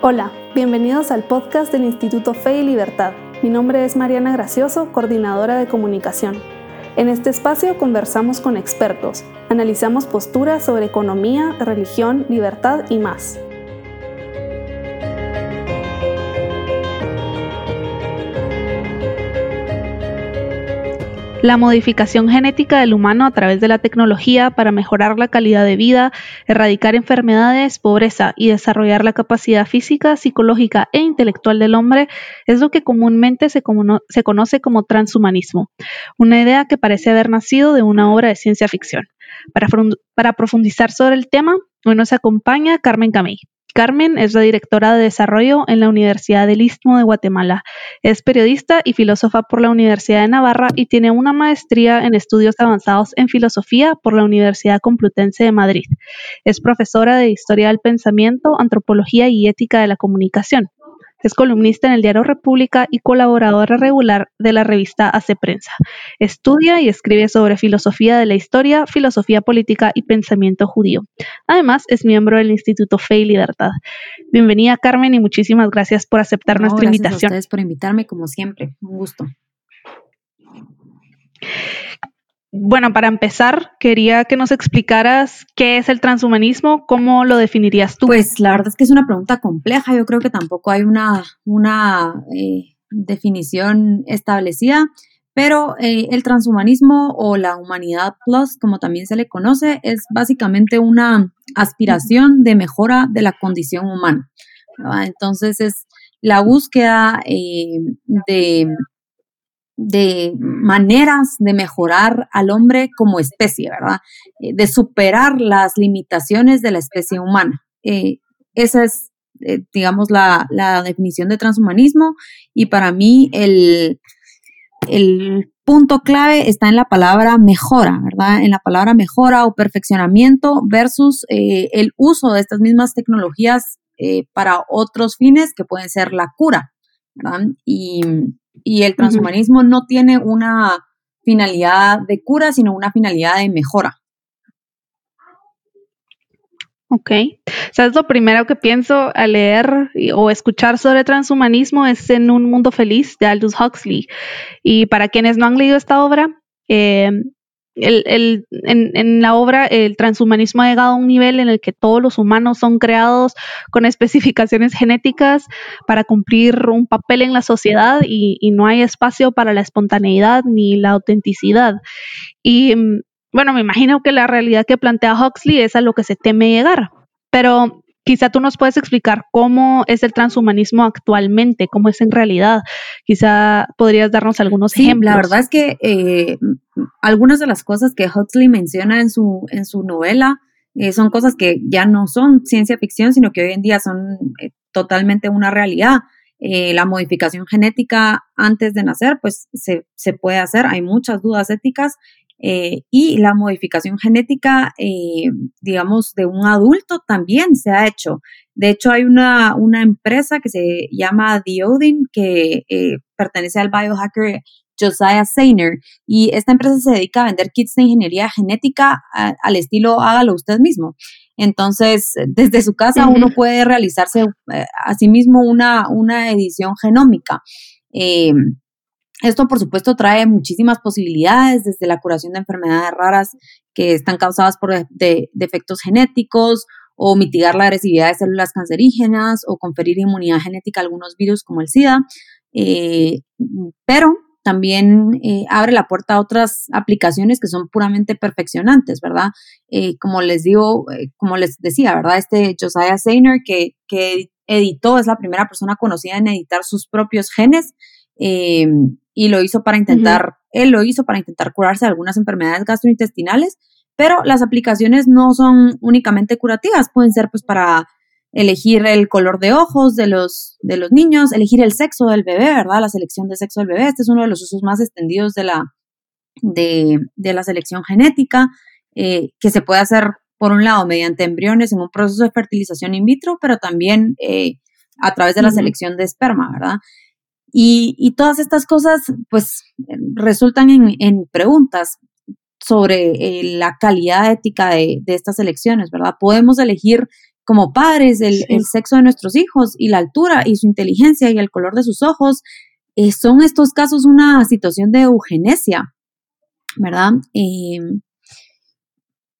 Hola, bienvenidos al podcast del Instituto Fe y Libertad. Mi nombre es Mariana Gracioso, coordinadora de comunicación. En este espacio conversamos con expertos, analizamos posturas sobre economía, religión, libertad y más. La modificación genética del humano a través de la tecnología para mejorar la calidad de vida, erradicar enfermedades, pobreza y desarrollar la capacidad física, psicológica e intelectual del hombre es lo que comúnmente se conoce como transhumanismo, una idea que parece haber nacido de una obra de ciencia ficción. Para profundizar sobre el tema, hoy nos acompaña Carmen Camey. Carmen es la directora de desarrollo en la Universidad del Istmo de Guatemala. Es periodista y filósofa por la Universidad de Navarra y tiene una maestría en estudios avanzados en filosofía por la Universidad Complutense de Madrid. Es profesora de Historia del Pensamiento, Antropología y Ética de la Comunicación. Es columnista en el diario República y colaboradora regular de la revista Hace Prensa. Estudia y escribe sobre filosofía de la historia, filosofía política y pensamiento judío. Además, es miembro del Instituto Fe y Libertad. Bienvenida, Carmen, y muchísimas gracias por aceptar nuestra invitación. Gracias a ustedes por invitarme, como siempre. Un gusto. Bueno, para empezar, quería que nos explicaras qué es el transhumanismo, cómo lo definirías tú. Pues la verdad es que es una pregunta compleja. Yo creo que tampoco hay una definición establecida, pero el transhumanismo o la Humanidad Plus, como también se le conoce, es básicamente una aspiración de mejora de la condición humana, ¿verdad? Entonces es la búsqueda de maneras de mejorar al hombre como especie, ¿verdad? De superar las limitaciones de la especie humana. Esa es, digamos, la definición de transhumanismo, y para mí el punto clave está en la palabra mejora, ¿verdad? En la palabra mejora o perfeccionamiento versus el uso de estas mismas tecnologías para otros fines que pueden ser la cura, ¿verdad? Y el transhumanismo no tiene una finalidad de cura, sino una finalidad de mejora. Ok. ¿Sabes? Lo primero que pienso al leer o escuchar sobre transhumanismo es En un mundo feliz, de Aldous Huxley. Y para quienes no han leído esta obra, en la obra el transhumanismo ha llegado a un nivel en el que todos los humanos son creados con especificaciones genéticas para cumplir un papel en la sociedad y no hay espacio para la espontaneidad ni la autenticidad. Y bueno, me imagino que la realidad que plantea Huxley es a lo que se teme llegar, pero quizá tú nos puedes explicar cómo es el transhumanismo actualmente, cómo es en realidad. Quizá podrías darnos algunos ejemplos. La verdad es que algunas de las cosas que Huxley menciona en su novela son cosas que ya no son ciencia ficción, sino que hoy en día son totalmente una realidad. La modificación genética antes de nacer, pues se puede hacer. Hay muchas dudas éticas. Y la modificación genética, digamos, de un adulto también se ha hecho. De hecho, hay una empresa que se llama The Odin, que pertenece al biohacker Josiah Zayner, y esta empresa se dedica a vender kits de ingeniería genética al estilo hágalo usted mismo. Entonces, desde su casa uno puede realizarse a sí mismo una edición genómica. Esto, por supuesto, trae muchísimas posibilidades, desde la curación de enfermedades raras que están causadas por defectos genéticos, o mitigar la agresividad de células cancerígenas, o conferir inmunidad genética a algunos virus como el SIDA, pero también abre la puerta a otras aplicaciones que son puramente perfeccionantes, ¿verdad? Como les decía, ¿verdad? Este Josiah Zayner, que editó, es la primera persona conocida en editar sus propios genes, y lo hizo para intentar, él lo hizo para intentar curarse de algunas enfermedades gastrointestinales, pero las aplicaciones no son únicamente curativas, pueden ser pues para elegir el color de ojos de los niños, elegir el sexo del bebé, ¿verdad? La selección de sexo del bebé, este es uno de los usos más extendidos de la selección genética, que se puede hacer por un lado mediante embriones en un proceso de fertilización in vitro, pero también a través de la selección de esperma, ¿verdad? Y todas estas cosas pues resultan en preguntas sobre la calidad ética de estas elecciones, ¿verdad? ¿Podemos elegir como padres el sexo de nuestros hijos y la altura y su inteligencia y el color de sus ojos. Son estos casos una situación de eugenesia, ¿verdad?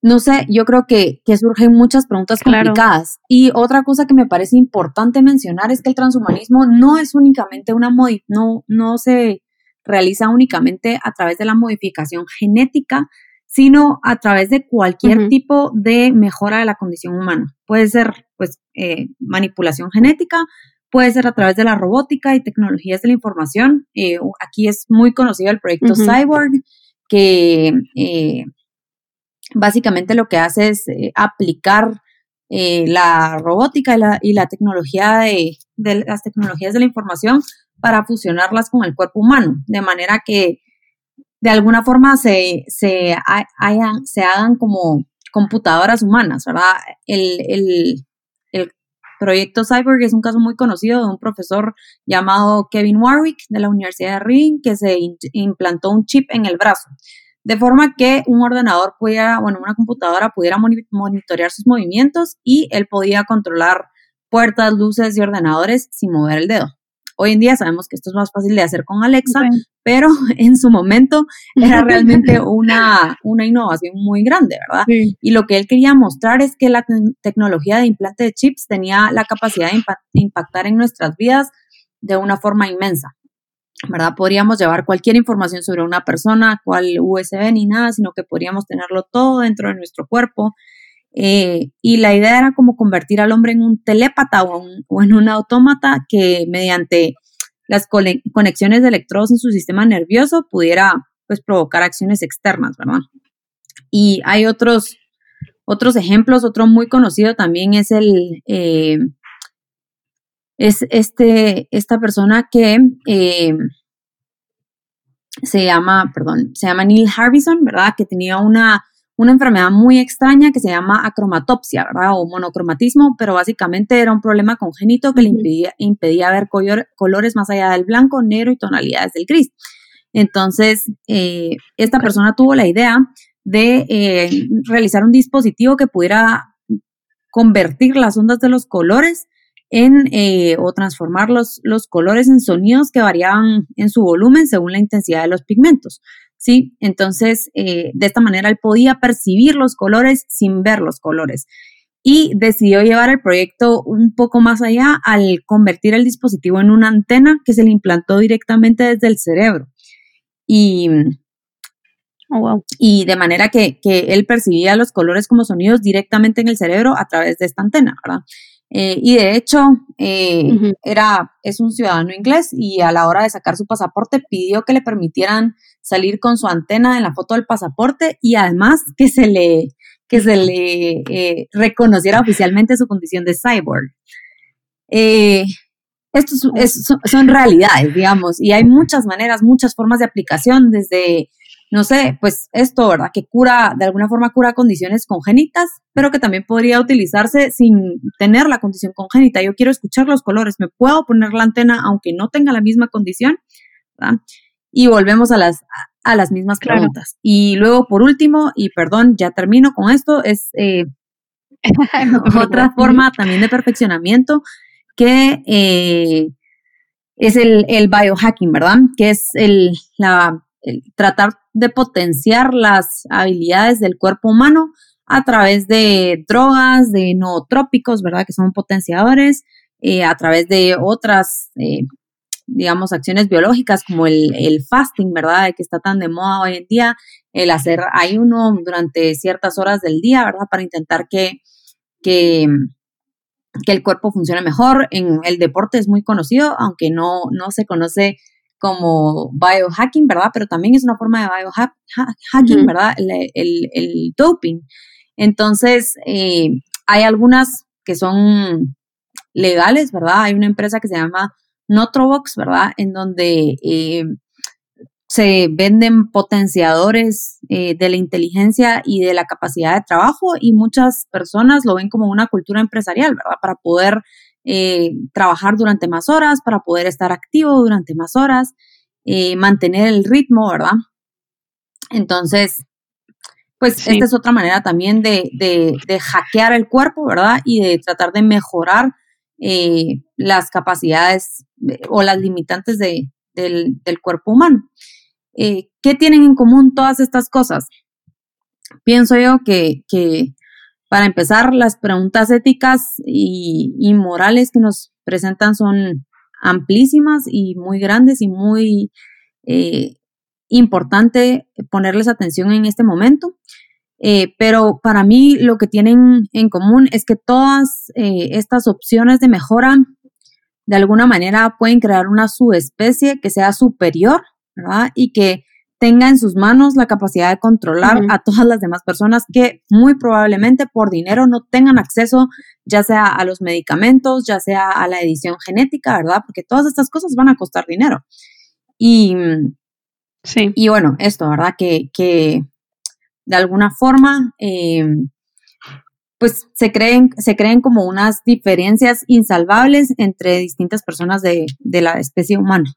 No sé, yo creo que surgen muchas preguntas complicadas. Y otra cosa que me parece importante mencionar es que el transhumanismo no es únicamente no se realiza únicamente a través de la modificación genética, sino a través de cualquier tipo de mejora de la condición humana. Puede ser manipulación genética, puede ser a través de la robótica y tecnologías de la información. Aquí es muy conocido el proyecto Cyborg, que básicamente lo que hace es aplicar la robótica y la tecnología de las tecnologías de la información para fusionarlas con el cuerpo humano, de manera que de alguna forma se hagan como computadoras humanas, ¿verdad? El proyecto Cyborg es un caso muy conocido de un profesor llamado Kevin Warwick de la Universidad de Reading que se implantó un chip en el brazo, de forma que un ordenador una computadora pudiera monitorear sus movimientos y él podía controlar puertas, luces y ordenadores sin mover el dedo. Hoy en día sabemos que esto es más fácil de hacer con Alexa, bueno, pero en su momento era realmente una innovación muy grande, ¿verdad? Sí. Y lo que él quería mostrar es que la tecnología de implante de chips tenía la capacidad de impactar en nuestras vidas de una forma inmensa, ¿verdad? Podríamos llevar cualquier información sobre una persona, cual USB ni nada, sino que podríamos tenerlo todo dentro de nuestro cuerpo. Y la idea era como convertir al hombre en un telépata o en un autómata que mediante las conexiones de electrodos en su sistema nervioso pudiera pues provocar acciones externas, ¿verdad? Y hay otros ejemplos. Otro muy conocido también es esta persona que se llama Neil Harbisson, ¿verdad? Que tenía una enfermedad muy extraña que se llama acromatopsia, ¿verdad? O monocromatismo, pero básicamente era un problema congénito que le impedía ver colores más allá del blanco, negro y tonalidades del gris. Entonces, esta persona tuvo la idea de realizar un dispositivo que pudiera convertir las ondas de los colores o transformar los colores en sonidos que variaban en su volumen según la intensidad de los pigmentos. Sí, entonces de esta manera él podía percibir los colores sin ver los colores y decidió llevar el proyecto un poco más allá al convertir el dispositivo en una antena que se le implantó directamente desde el cerebro y de manera que él percibía los colores como sonidos directamente en el cerebro a través de esta antena, ¿verdad? Y de hecho es un ciudadano inglés y a la hora de sacar su pasaporte pidió que le permitieran salir con su antena en la foto del pasaporte y además que se le reconociera oficialmente su condición de cyborg. Estos son realidades, digamos, y hay muchas maneras, muchas formas de aplicación desde, no sé, pues esto, ¿verdad? Que de alguna forma cura condiciones congénitas, pero que también podría utilizarse sin tener la condición congénita. Yo quiero escuchar los colores, me puedo poner la antena aunque no tenga la misma condición, ¿verdad? Y volvemos a las mismas preguntas. Y luego, por último, y perdón, ya termino con esto, es otra forma también de perfeccionamiento que es el biohacking, ¿verdad? Que es el tratar de potenciar las habilidades del cuerpo humano a través de drogas, de nootrópicos, ¿verdad? Que son potenciadores, a través de otras acciones biológicas como el fasting, ¿verdad? Que está tan de moda hoy en día, el hacer ayuno durante ciertas horas del día, ¿verdad? Para intentar que el cuerpo funcione mejor. En el deporte es muy conocido, aunque no se conoce como biohacking, ¿verdad? Pero también es una forma de biohacking, ¿verdad? El doping. Entonces, hay algunas que son legales, ¿verdad? Hay una empresa que se llama Notrobox, ¿verdad? En donde se venden potenciadores de la inteligencia y de la capacidad de trabajo y muchas personas lo ven como una cultura empresarial, ¿verdad? Para poder trabajar durante más horas, para poder estar activo durante más horas, mantener el ritmo, ¿verdad? Entonces, pues sí, esta es otra manera también de hackear el cuerpo, ¿verdad? Y de tratar de mejorar las capacidades o las limitantes del cuerpo humano. ¿Qué tienen en común todas estas cosas? Pienso yo que para empezar, las preguntas éticas y morales que nos presentan son amplísimas y muy grandes y muy importante ponerles atención en este momento. Pero para mí lo que tienen en común es que todas estas opciones de mejora de alguna manera pueden crear una subespecie que sea superior, ¿verdad? Y que tenga en sus manos la capacidad de controlar a todas las demás personas que muy probablemente por dinero no tengan acceso, ya sea a los medicamentos, ya sea a la edición genética, ¿verdad? Porque todas estas cosas van a costar dinero. Y bueno, esto, ¿verdad? Que de alguna forma pues se creen como unas diferencias insalvables entre distintas personas de la especie humana.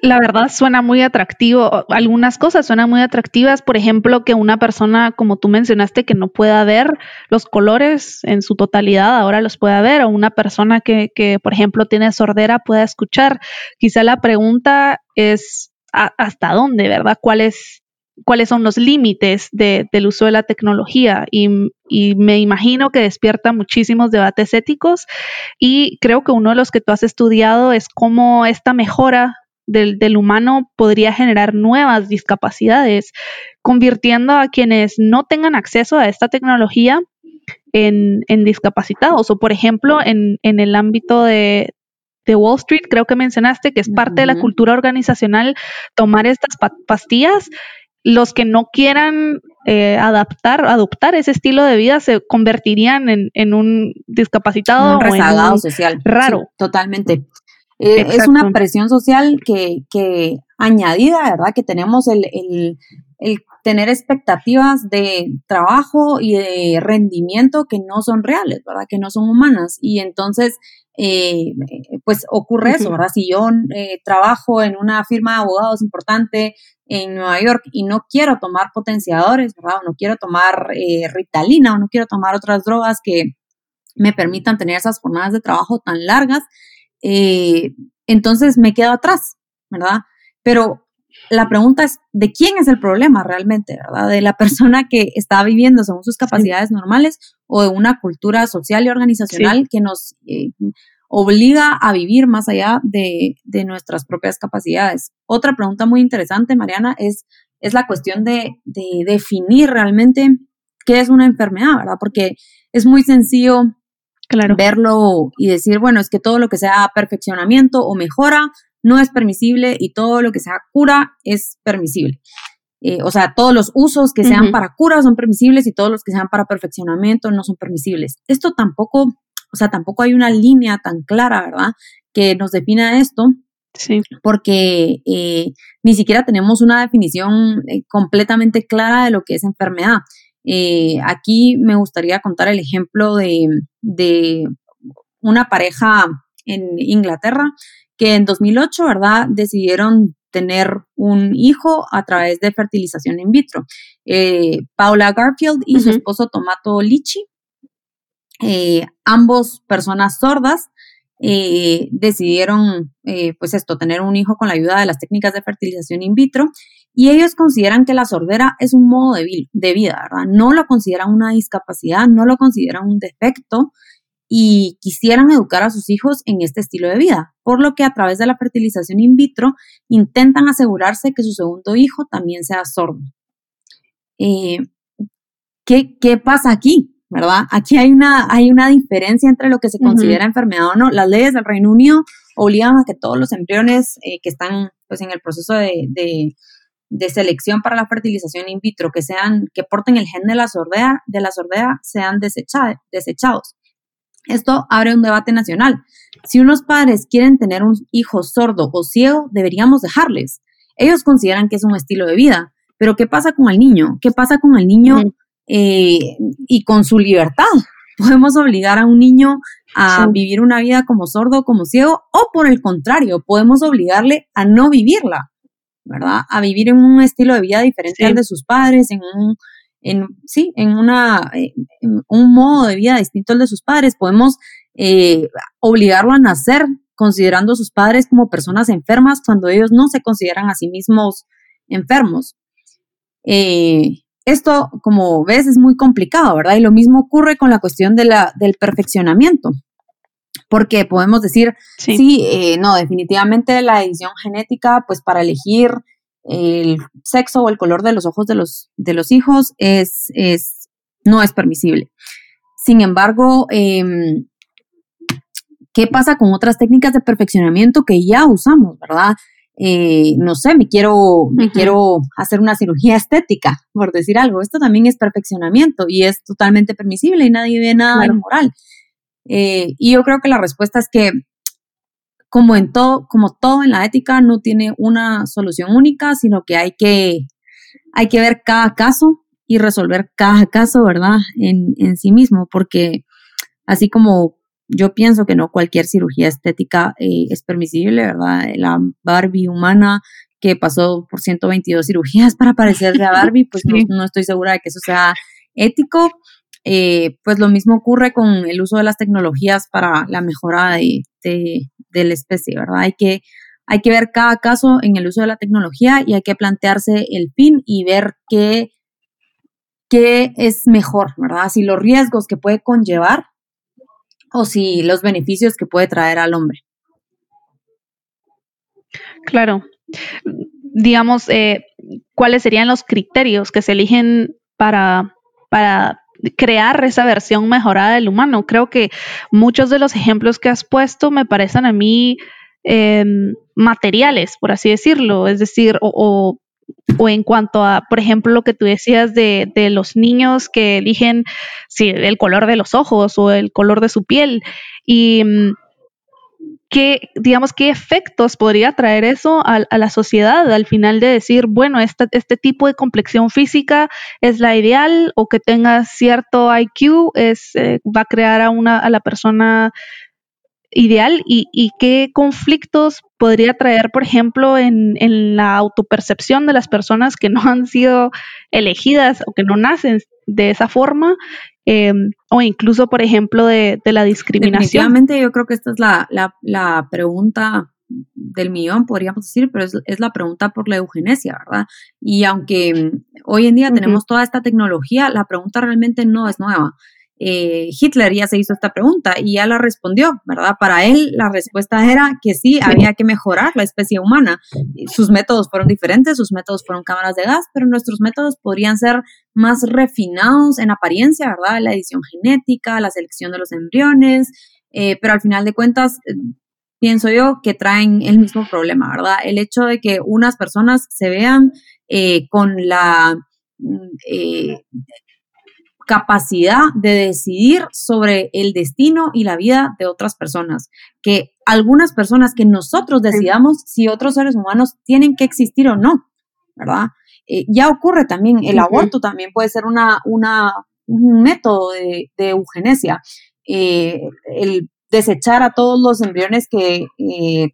La verdad suena muy atractivo, algunas cosas suenan muy atractivas, por ejemplo, que una persona, como tú mencionaste, que no pueda ver los colores en su totalidad, ahora los pueda ver, o una persona que por ejemplo, tiene sordera pueda escuchar. Quizá la pregunta es hasta dónde, ¿verdad? ¿Cuáles son los límites del uso de la tecnología? Y me imagino que despierta muchísimos debates éticos, y creo que uno de los que tú has estudiado es cómo esta mejora del humano podría generar nuevas discapacidades, convirtiendo a quienes no tengan acceso a esta tecnología en discapacitados. O por ejemplo, en el ámbito de Wall Street, creo que mencionaste que es parte de la cultura organizacional tomar estas pastillas. Los que no quieran adoptar ese estilo de vida se convertirían en un discapacitado, un rezagado o en un social. Raro. Sí, totalmente. Es una presión social que añadida, ¿verdad? Que tenemos el tener expectativas de trabajo y de rendimiento que no son reales, ¿verdad? Que no son humanas. Y entonces, pues ocurre eso, ¿verdad? Si yo trabajo en una firma de abogados importante en Nueva York y no quiero tomar potenciadores, ¿verdad? O no quiero tomar Ritalina, o no quiero tomar otras drogas que me permitan tener esas jornadas de trabajo tan largas, entonces me quedo atrás, ¿verdad? Pero la pregunta es, ¿de quién es el problema realmente, verdad? ¿De la persona que está viviendo según sus capacidades normales o de una cultura social y organizacional que nos obliga a vivir más allá de nuestras propias capacidades? Otra pregunta muy interesante, Mariana, es la cuestión de definir realmente qué es una enfermedad, ¿verdad? Porque es muy sencillo verlo y decir, bueno, es que todo lo que sea perfeccionamiento o mejora no es permisible y todo lo que sea cura es permisible. O sea, todos los usos que sean para cura son permisibles y todos los que sean para perfeccionamiento no son permisibles. Esto tampoco, o sea, tampoco hay una línea tan clara, ¿verdad?, que nos defina esto, porque ni siquiera tenemos una definición completamente clara de lo que es enfermedad. Aquí me gustaría contar el ejemplo de una pareja en Inglaterra que en 2008, ¿verdad?, decidieron tener un hijo a través de fertilización in vitro. Paula Garfield y su esposo Tomato Litchi, ambos personas sordas, decidieron pues esto, tener un hijo con la ayuda de las técnicas de fertilización in vitro, y ellos consideran que la sordera es un modo de vida, ¿verdad? No lo consideran una discapacidad, no lo consideran un defecto, y quisieran educar a sus hijos en este estilo de vida, por lo que a través de la fertilización in vitro intentan asegurarse que su segundo hijo también sea sordo. ¿Qué pasa aquí, verdad? Aquí hay una diferencia entre lo que se considera enfermedad o no. Las leyes del Reino Unido obligan a que todos los embriones que están pues en el proceso de selección para la fertilización in vitro, que porten el gen de la sordera sean desechados. Esto abre un debate nacional. Si unos padres quieren tener un hijo sordo o ciego, deberíamos dejarles. Ellos consideran que es un estilo de vida, pero ¿qué pasa con el niño? ¿Qué pasa con el niño y con su libertad? ¿Podemos obligar a un niño a vivir una vida como sordo o como ciego? O por el contrario, podemos obligarle a no vivirla, ¿verdad? A vivir en un estilo de vida diferente al de sus padres, en un modo de vida distinto al de sus padres. Podemos obligarlo a nacer considerando a sus padres como personas enfermas cuando ellos no se consideran a sí mismos enfermos. Esto, como ves, es muy complicado, ¿verdad? Y lo mismo ocurre con la cuestión de del perfeccionamiento, porque podemos decir, no, definitivamente la edición genética, pues para elegir el sexo o el color de los ojos de los hijos no es permisible. Sin embargo, ¿qué pasa con otras técnicas de perfeccionamiento que ya usamos, verdad? No sé, me quiero hacer una cirugía estética, por decir algo. Esto también es perfeccionamiento y es totalmente permisible y nadie ve nada inmoral. Y yo creo que la respuesta es que, como todo en la ética, no tiene una solución única, sino que hay que ver cada caso y resolver cada caso, ¿verdad? En sí mismo, porque así como yo pienso que no cualquier cirugía estética es permisible, ¿verdad? La Barbie humana que pasó por 122 cirugías para parecerse a Barbie, pues no estoy segura de que eso sea ético. Pues lo mismo ocurre con el uso de las tecnologías para la mejora de la especie, ¿verdad? Hay que ver cada caso en el uso de la tecnología y hay que plantearse el fin y ver qué es mejor, ¿verdad? Si los riesgos que puede conllevar o si los beneficios que puede traer al hombre. Claro. Digamos, ¿cuáles serían los criterios que se eligen para crear esa versión mejorada del humano? Creo que muchos de los ejemplos que has puesto me parecen a mí materiales, por así decirlo, es decir, o en cuanto a, por ejemplo, lo que tú decías de los niños que eligen el color de los ojos o el color de su piel, y ¿qué efectos podría traer eso a la sociedad al final de decir, bueno, este tipo de complexión física es la ideal, o que tenga cierto IQ va a crear a la persona ideal? Y qué conflictos podría traer, por ejemplo, en la autopercepción de las personas que no han sido elegidas o que no nacen de esa forma, o incluso, por ejemplo, de la discriminación. Definitivamente yo creo que esta es la pregunta del millón, podríamos decir, pero es la pregunta por la eugenesia, ¿verdad? Y aunque hoy en día tenemos toda esta tecnología, la pregunta realmente no es nueva. Hitler ya se hizo esta pregunta y ya la respondió, ¿verdad? Para él la respuesta era que sí, había que mejorar la especie humana. Sus métodos fueron diferentes, sus métodos fueron cámaras de gas, pero nuestros métodos podrían ser más refinados en apariencia, ¿verdad? La edición genética, la selección de los embriones, pero al final de cuentas pienso yo que traen el mismo problema, ¿verdad? El hecho de que unas personas se vean con la capacidad de decidir sobre el destino y la vida de otras personas, que algunas personas que nosotros decidamos si otros seres humanos tienen que existir o no, ¿verdad? Ya ocurre también, el aborto también puede ser un método de eugenesia, el desechar a todos los embriones que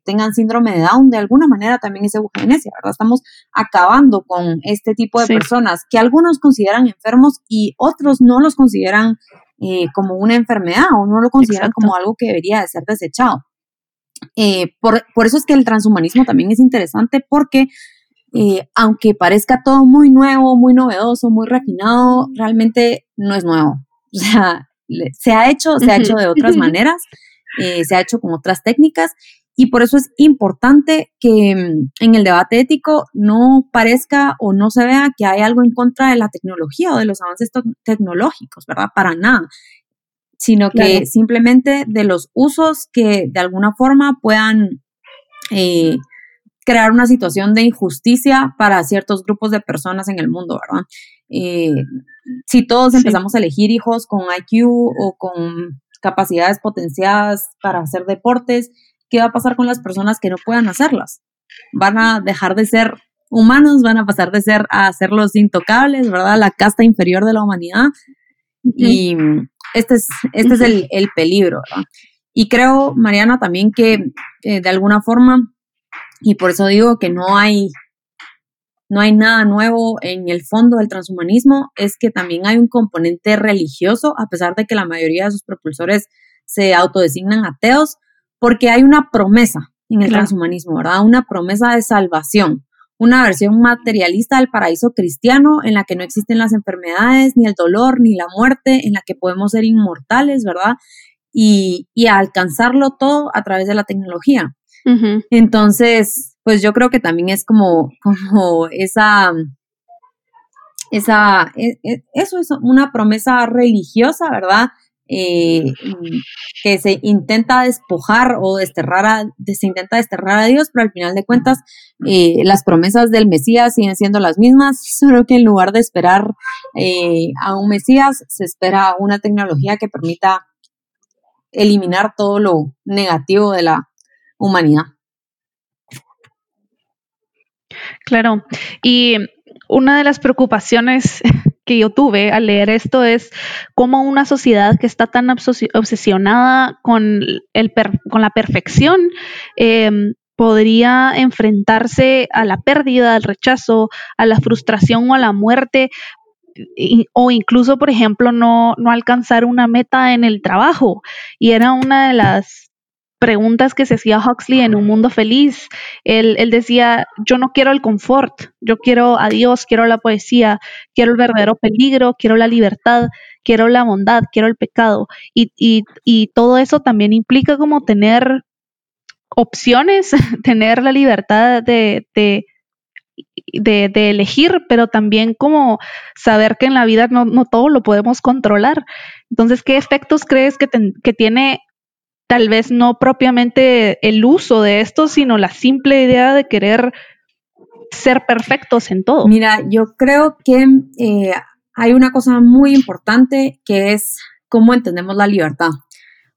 tengan síndrome de Down, de alguna manera también es eugenesia, ¿verdad? Estamos acabando con este tipo de personas que algunos consideran enfermos y otros no los consideran como una enfermedad o no lo consideran como algo que debería de ser desechado. Por eso es que el transhumanismo también es interesante, porque aunque parezca todo muy nuevo, muy novedoso, muy refinado, realmente no es nuevo. O sea, se ha hecho de otras maneras, se ha hecho con otras técnicas, y por eso es importante que en el debate ético no parezca o no se vea que hay algo en contra de la tecnología o de los avances tecnológicos, ¿verdad? Para nada, sino que simplemente de los usos que de alguna forma puedan crear una situación de injusticia para ciertos grupos de personas en el mundo, ¿verdad? Si todos empezamos a elegir hijos con IQ o con capacidades potenciadas para hacer deportes, ¿qué va a pasar con las personas que no puedan hacerlas? Van a dejar de ser humanos, van a pasar a ser los intocables, ¿verdad? La casta inferior de la humanidad. Y este es el peligro, ¿verdad? Y creo, Mariana, también que de alguna forma, y por eso digo que no hay no hay nada nuevo en el fondo del transhumanismo, es que también hay un componente religioso, a pesar de que la mayoría de sus propulsores se autodesignan ateos, porque hay una promesa en el transhumanismo, ¿verdad? Una promesa de salvación, una versión materialista del paraíso cristiano en la que no existen las enfermedades, ni el dolor, ni la muerte, en la que podemos ser inmortales, ¿verdad? Y alcanzarlo todo a través de la tecnología. Uh-huh. Entonces, pues yo creo que también es como eso es una promesa religiosa, ¿verdad? Que se intenta despojar o se intenta desterrar a Dios, pero al final de cuentas las promesas del Mesías siguen siendo las mismas, solo que en lugar de esperar a un Mesías, se espera una tecnología que permita eliminar todo lo negativo de la humanidad. Claro, y una de las preocupaciones que yo tuve al leer esto es cómo una sociedad que está tan obsesionada con la perfección podría enfrentarse a la pérdida, al rechazo, a la frustración o a la muerte, o incluso, por ejemplo, no alcanzar una meta en el trabajo. Y era una de las preguntas que se hacía Huxley en Un Mundo Feliz. Él decía, yo no quiero el confort, yo quiero a Dios, quiero la poesía, quiero el verdadero peligro, quiero la libertad, quiero la bondad, quiero el pecado. Y todo eso también implica como tener opciones, tener la libertad de elegir, pero también como saber que en la vida no todo lo podemos controlar. Entonces, ¿qué efectos crees que tiene tal vez no propiamente el uso de esto, sino la simple idea de querer ser perfectos en todo? Mira, yo creo que hay una cosa muy importante que es cómo entendemos la libertad.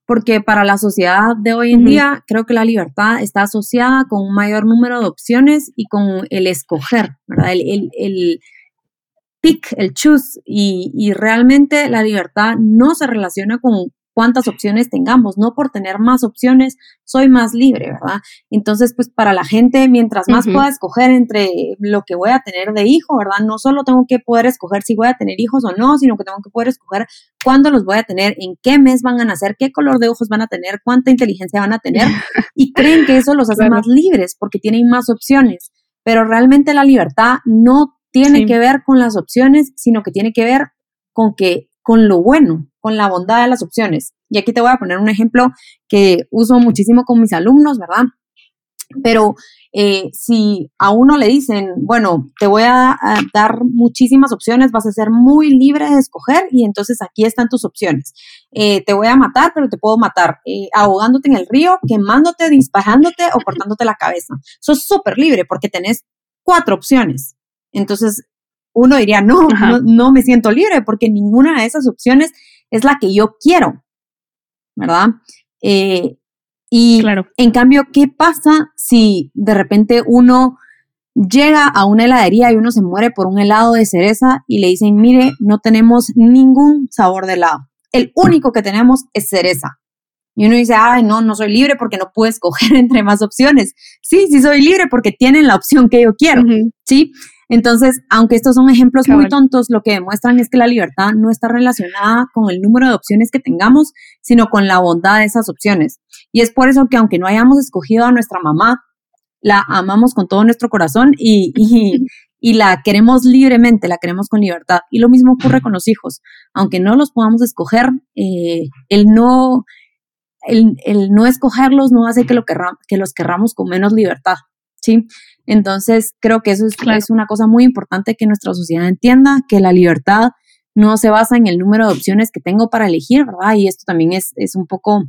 Porque para la sociedad de hoy en día, creo que la libertad está asociada con un mayor número de opciones y con el escoger, ¿verdad? El pick, el choose. Y realmente la libertad no se relaciona con cuántas opciones tengamos, no por tener más opciones soy más libre, ¿verdad? Entonces, pues para la gente, mientras más pueda escoger entre lo que voy a tener de hijo, ¿verdad? No solo tengo que poder escoger si voy a tener hijos o no, sino que tengo que poder escoger cuándo los voy a tener, en qué mes van a nacer, qué color de ojos van a tener, cuánta inteligencia van a tener, y creen que eso los hace más libres porque tienen más opciones, pero realmente la libertad no tiene que ver con las opciones, sino que tiene que ver con lo bueno, con la bondad de las opciones. Y aquí te voy a poner un ejemplo que uso muchísimo con mis alumnos, ¿verdad? Pero si a uno le dicen, bueno, te voy a dar muchísimas opciones, vas a ser muy libre de escoger y entonces aquí están tus opciones. Te voy a matar, pero te puedo matar ahogándote en el río, quemándote, disparándote o cortándote la cabeza. Sos súper libre porque tenés 4 opciones. Entonces, uno diría, no me siento libre porque ninguna de esas opciones es la que yo quiero, ¿verdad? En cambio, ¿qué pasa si de repente uno llega a una heladería y uno se muere por un helado de cereza y le dicen, mire, no tenemos ningún sabor de helado, el único que tenemos es cereza? Y uno dice, ay, no soy libre porque no puedo escoger entre más opciones. Sí soy libre porque tienen la opción que yo quiero, ¿sí? Entonces, aunque estos son ejemplos muy tontos, lo que demuestran es que la libertad no está relacionada con el número de opciones que tengamos, sino con la bondad de esas opciones. Y es por eso que aunque no hayamos escogido a nuestra mamá, la amamos con todo nuestro corazón y la queremos libremente, la queremos con libertad. Y lo mismo ocurre con los hijos. Aunque no los podamos escoger, el no escogerlos no hace que los querramos con menos libertad, ¿sí? Entonces, creo que eso es una cosa muy importante que nuestra sociedad entienda, que la libertad no se basa en el número de opciones que tengo para elegir, ¿verdad? Y esto también es un poco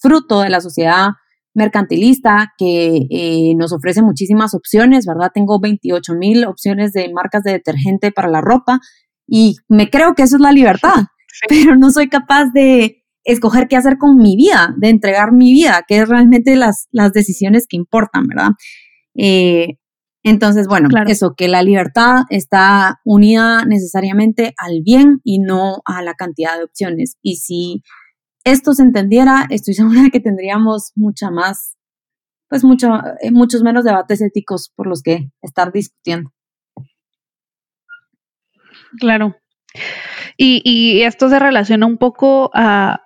fruto de la sociedad mercantilista que nos ofrece muchísimas opciones, ¿verdad? Tengo 28,000 opciones de marcas de detergente para la ropa y me creo que eso es la libertad, pero no soy capaz de escoger qué hacer con mi vida, de entregar mi vida, que es realmente las decisiones que importan, ¿verdad? Entonces, bueno, eso, que la libertad está unida necesariamente al bien y no a la cantidad de opciones. Y si esto se entendiera, estoy segura que tendríamos mucha más pues muchos menos debates éticos por los que estar discutiendo. Claro. Y esto se relaciona un poco a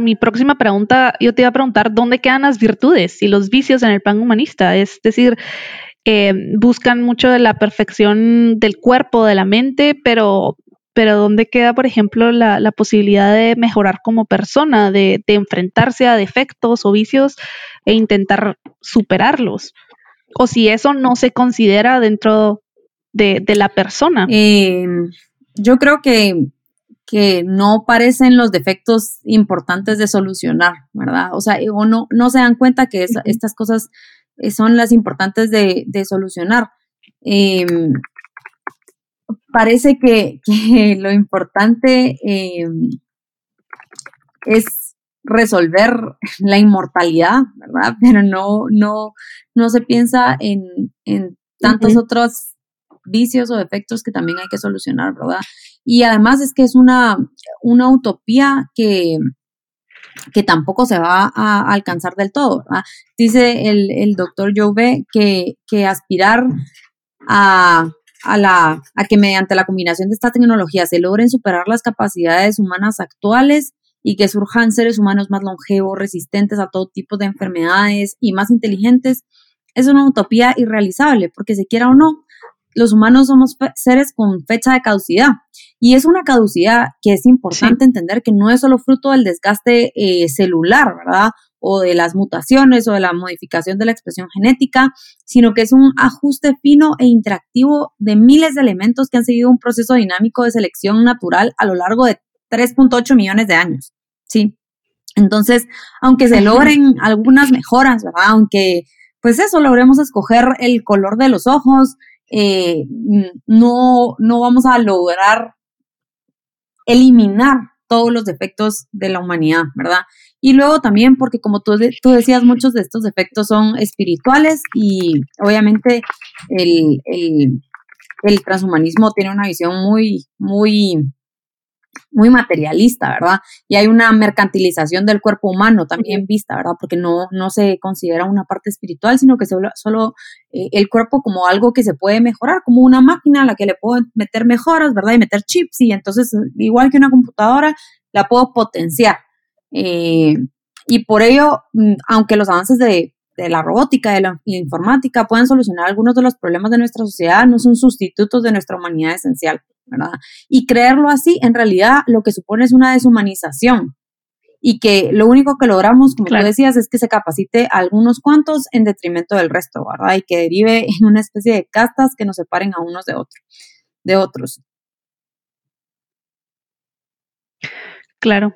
mi próxima pregunta. Yo te iba a preguntar, ¿dónde quedan las virtudes y los vicios en el plan humanista? Es decir, buscan mucho de la perfección del cuerpo, de la mente, pero ¿dónde queda, por ejemplo, la posibilidad de mejorar como persona, de enfrentarse a defectos o vicios e intentar superarlos? O si eso no se considera dentro de la persona. Yo creo que no parecen los defectos importantes de solucionar, ¿verdad? O sea, o no se dan cuenta que estas cosas son las importantes de solucionar. Parece que lo importante es resolver la inmortalidad, ¿verdad? Pero no se piensa en tantos uh-huh. otros vicios o defectos que también hay que solucionar, ¿verdad? Y además es que es una utopía que tampoco se va a alcanzar del todo, ¿verdad? Dice el doctor Jouve que aspirar a que mediante la combinación de esta tecnología se logren superar las capacidades humanas actuales y que surjan seres humanos más longevos, resistentes a todo tipo de enfermedades y más inteligentes, es una utopía irrealizable, porque se quiera o no, los humanos somos seres con fecha de caducidad, y es una caducidad que es importante entender que no es solo fruto del desgaste celular, ¿verdad?, o de las mutaciones o de la modificación de la expresión genética, sino que es un ajuste fino e interactivo de miles de elementos que han seguido un proceso dinámico de selección natural a lo largo de 3.8 millones de años, ¿sí? Entonces, aunque se logren algunas mejoras, ¿verdad?, aunque, pues eso, logremos escoger el color de los ojos, no vamos a lograr eliminar todos los defectos de la humanidad, ¿verdad? Y luego también porque, como tú decías, muchos de estos defectos son espirituales y obviamente el transhumanismo tiene una visión muy, muy, muy materialista, ¿verdad? Y hay una mercantilización del cuerpo humano también vista, ¿verdad? Porque no se considera una parte espiritual, sino que solo el cuerpo como algo que se puede mejorar, como una máquina a la que le puedo meter mejoras, ¿verdad? Y meter chips, y entonces, igual que una computadora, la puedo potenciar. Y por ello, aunque los avances de la robótica, de la informática puedan solucionar algunos de los problemas de nuestra sociedad, no son sustitutos de nuestra humanidad esencial, ¿verdad? Y creerlo así, en realidad, lo que supone es una deshumanización, y que lo único que logramos, como claro. tú decías, es que se capacite a algunos cuantos en detrimento del resto, ¿verdad? Y que derive en una especie de castas que nos separen a unos de otros. Claro.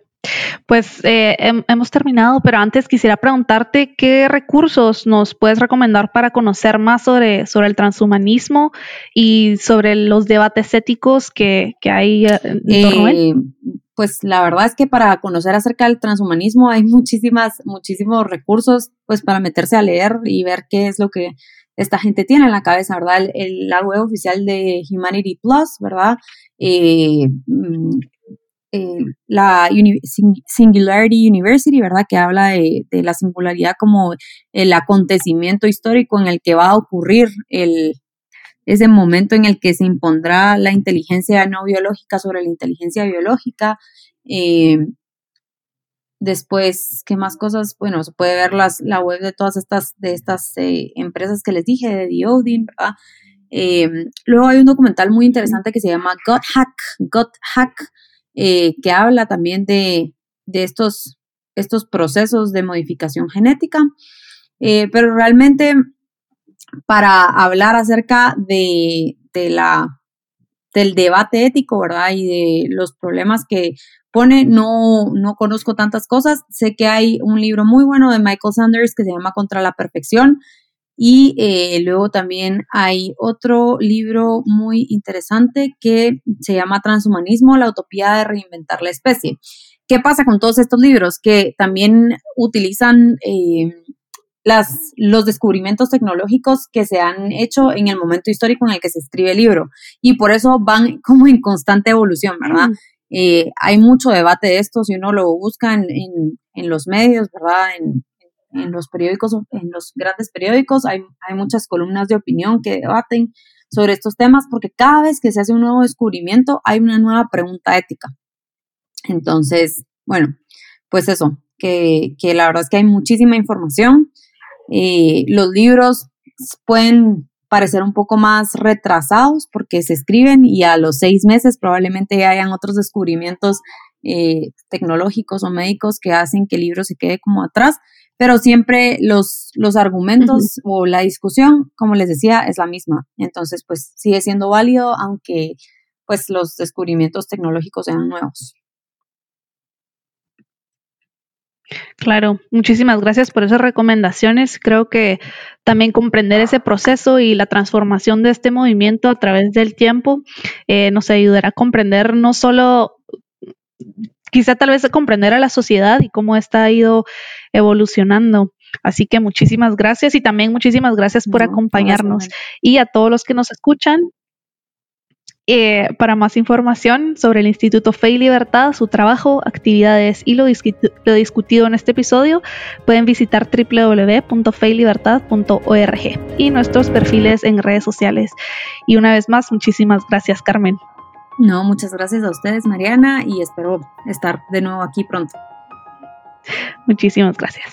Pues hemos terminado, pero antes quisiera preguntarte qué recursos nos puedes recomendar para conocer más sobre el transhumanismo y sobre los debates éticos que hay en torno a él. Pues la verdad es que para conocer acerca del transhumanismo hay muchísimos recursos, pues para meterse a leer y ver qué es lo que esta gente tiene en la cabeza, ¿verdad? La web oficial de Humanity Plus, ¿verdad? La Singularity University, ¿verdad?, que habla de la singularidad como el acontecimiento histórico en el que va a ocurrir ese momento en el que se impondrá la inteligencia no biológica sobre la inteligencia biológica. Después, ¿qué más cosas? Bueno, se puede ver la web de todas estas empresas que les dije, de The Odin, ¿verdad? Luego hay un documental muy interesante que se llama Got Hack, que habla también de estos procesos de modificación genética, pero realmente para hablar acerca del debate ético, ¿verdad?, y de los problemas que pone, no conozco tantas cosas. Sé que hay un libro muy bueno de Michael Sanders que se llama Contra la Perfección, y luego también hay otro libro muy interesante que se llama Transhumanismo, la utopía de reinventar la especie. ¿Qué pasa con todos estos libros? Que también utilizan los descubrimientos tecnológicos que se han hecho en el momento histórico en el que se escribe el libro, y por eso van como en constante evolución, ¿verdad? Hay mucho debate de esto, si uno lo busca en los medios, ¿verdad?, en en los periódicos, en los grandes periódicos, hay muchas columnas de opinión que debaten sobre estos temas, porque cada vez que se hace un nuevo descubrimiento hay una nueva pregunta ética. Entonces, bueno, pues eso, que la verdad es que hay muchísima información. Los libros pueden parecer un poco más retrasados porque se escriben y a los 6 meses probablemente ya hayan otros descubrimientos tecnológicos o médicos que hacen que el libro se quede como atrás, pero siempre los argumentos uh-huh. o la discusión, como les decía, es la misma. Entonces, pues sigue siendo válido, aunque pues los descubrimientos tecnológicos sean nuevos. Claro, muchísimas gracias por esas recomendaciones. Creo que también comprender ese proceso y la transformación de este movimiento a través del tiempo nos ayudará a comprender no solo, quizá tal vez comprender a la sociedad y cómo esta ha ido evolucionando. Así que muchísimas gracias y también muchísimas gracias por acompañarnos y a todos los que nos escuchan. Para más información sobre el Instituto Fe y Libertad, su trabajo, actividades y lo discutido en este episodio, pueden visitar www.feilibertad.org y nuestros perfiles en redes sociales. Y una vez más, muchísimas gracias, Carmen. No, muchas gracias a ustedes, Mariana, y espero estar de nuevo aquí pronto. Muchísimas gracias.